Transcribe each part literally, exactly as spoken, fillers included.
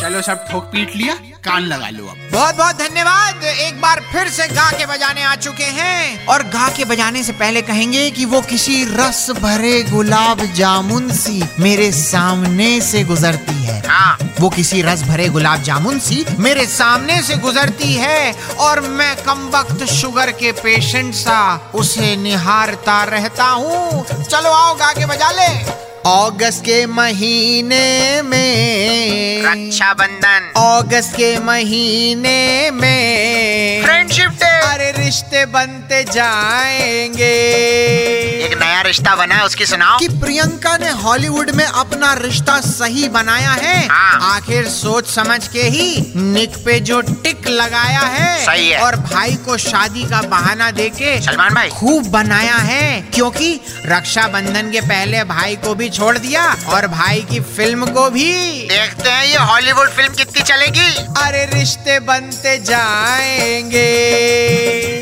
चलो सब ठोक पीट लिया, कान लगा लो अब। बहुत बहुत धन्यवाद। एक बार फिर से गा के बजाने आ चुके हैं और गा के बजाने से पहले कहेंगे कि वो किसी रस भरे गुलाब जामुन सी मेरे सामने से गुजरती है। हाँ, वो किसी रस भरे गुलाब जामुन सी मेरे सामने से गुजरती है और मैं कमबख्त शुगर के पेशेंट सा उसे निहारता रहता हूँ। चलो आओ गा के बजा ले। अगस्त के महीने में रक्षाबंधन, अगस्त के महीने में फ्रेंडशिप डे, अरे रिश्ते बनते जाएंगे। एक नया रिश्ता बना है, उसकी सुनाओ। कि प्रियंका ने हॉलीवुड में अपना रिश्ता सही बनाया है। हाँ। आखिर सोच समझ के ही निक पे जो टिक लगाया है, सही है। और भाई को शादी का बहाना देके सलमान भाई खूब बनाया है, क्योंकि रक्षाबंधन के पहले भाई को भी छोड़ दिया और भाई की फिल्म को भी। देखते हैं ये हॉलीवुड फिल्म कितनी चलेगी। अरे रिश्ते बनते जाएंगे।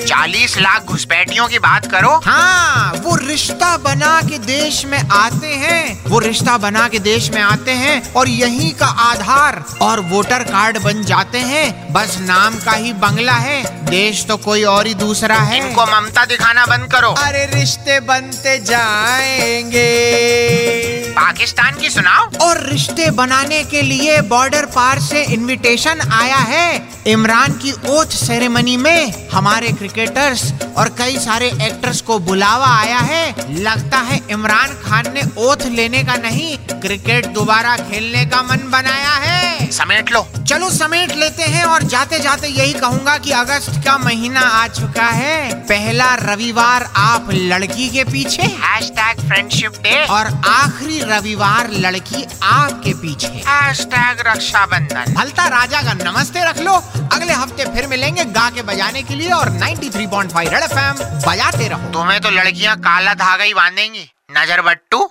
चालीस लाख घुसपैठियों की बात करो। हाँ, वो रिश्ता बना के देश में आते हैं, वो रिश्ता बना के देश में आते हैं और यहीं का आधार और वोटर कार्ड बन जाते हैं। बस नाम का ही बंगला है, देश तो कोई और ही दूसरा है। इनको ममता दिखाना बंद करो। अरे रिश्ते बनते जाएंगे। पाकिस्तान की सुनाओ। और रिश्ते बनाने के लिए बॉर्डर पार से इनविटेशन आया है। इमरान की ओथ सेरेमनी में हमारे क्रिकेटर्स और कई सारे एक्टर्स को बुलावा आया है। लगता है इमरान खान ने ओथ लेने का नहीं, क्रिकेट दोबारा खेलने का मन बनाया है। समेट लो। चलो समेट लेते हैं और जाते जाते यही कहूँगा कि अगस्त का महीना आ चुका है। पहला रविवार आप लड़की के पीछे हैशटैग फ्रेंडशिप डे और आखिरी रविवार लड़की आपके पीछे हैशटैग रक्षाबंधन। भलता राजा का नमस्ते रख लो। अगले हफ्ते फिर मिलेंगे गा के बजाने के लिए और तिरानवे पॉइंट पाँच रेड एफएम बजाते रहो। तुम्हें तो लड़कियां काला धागा ही बांधेंगी। नजर बट्टू।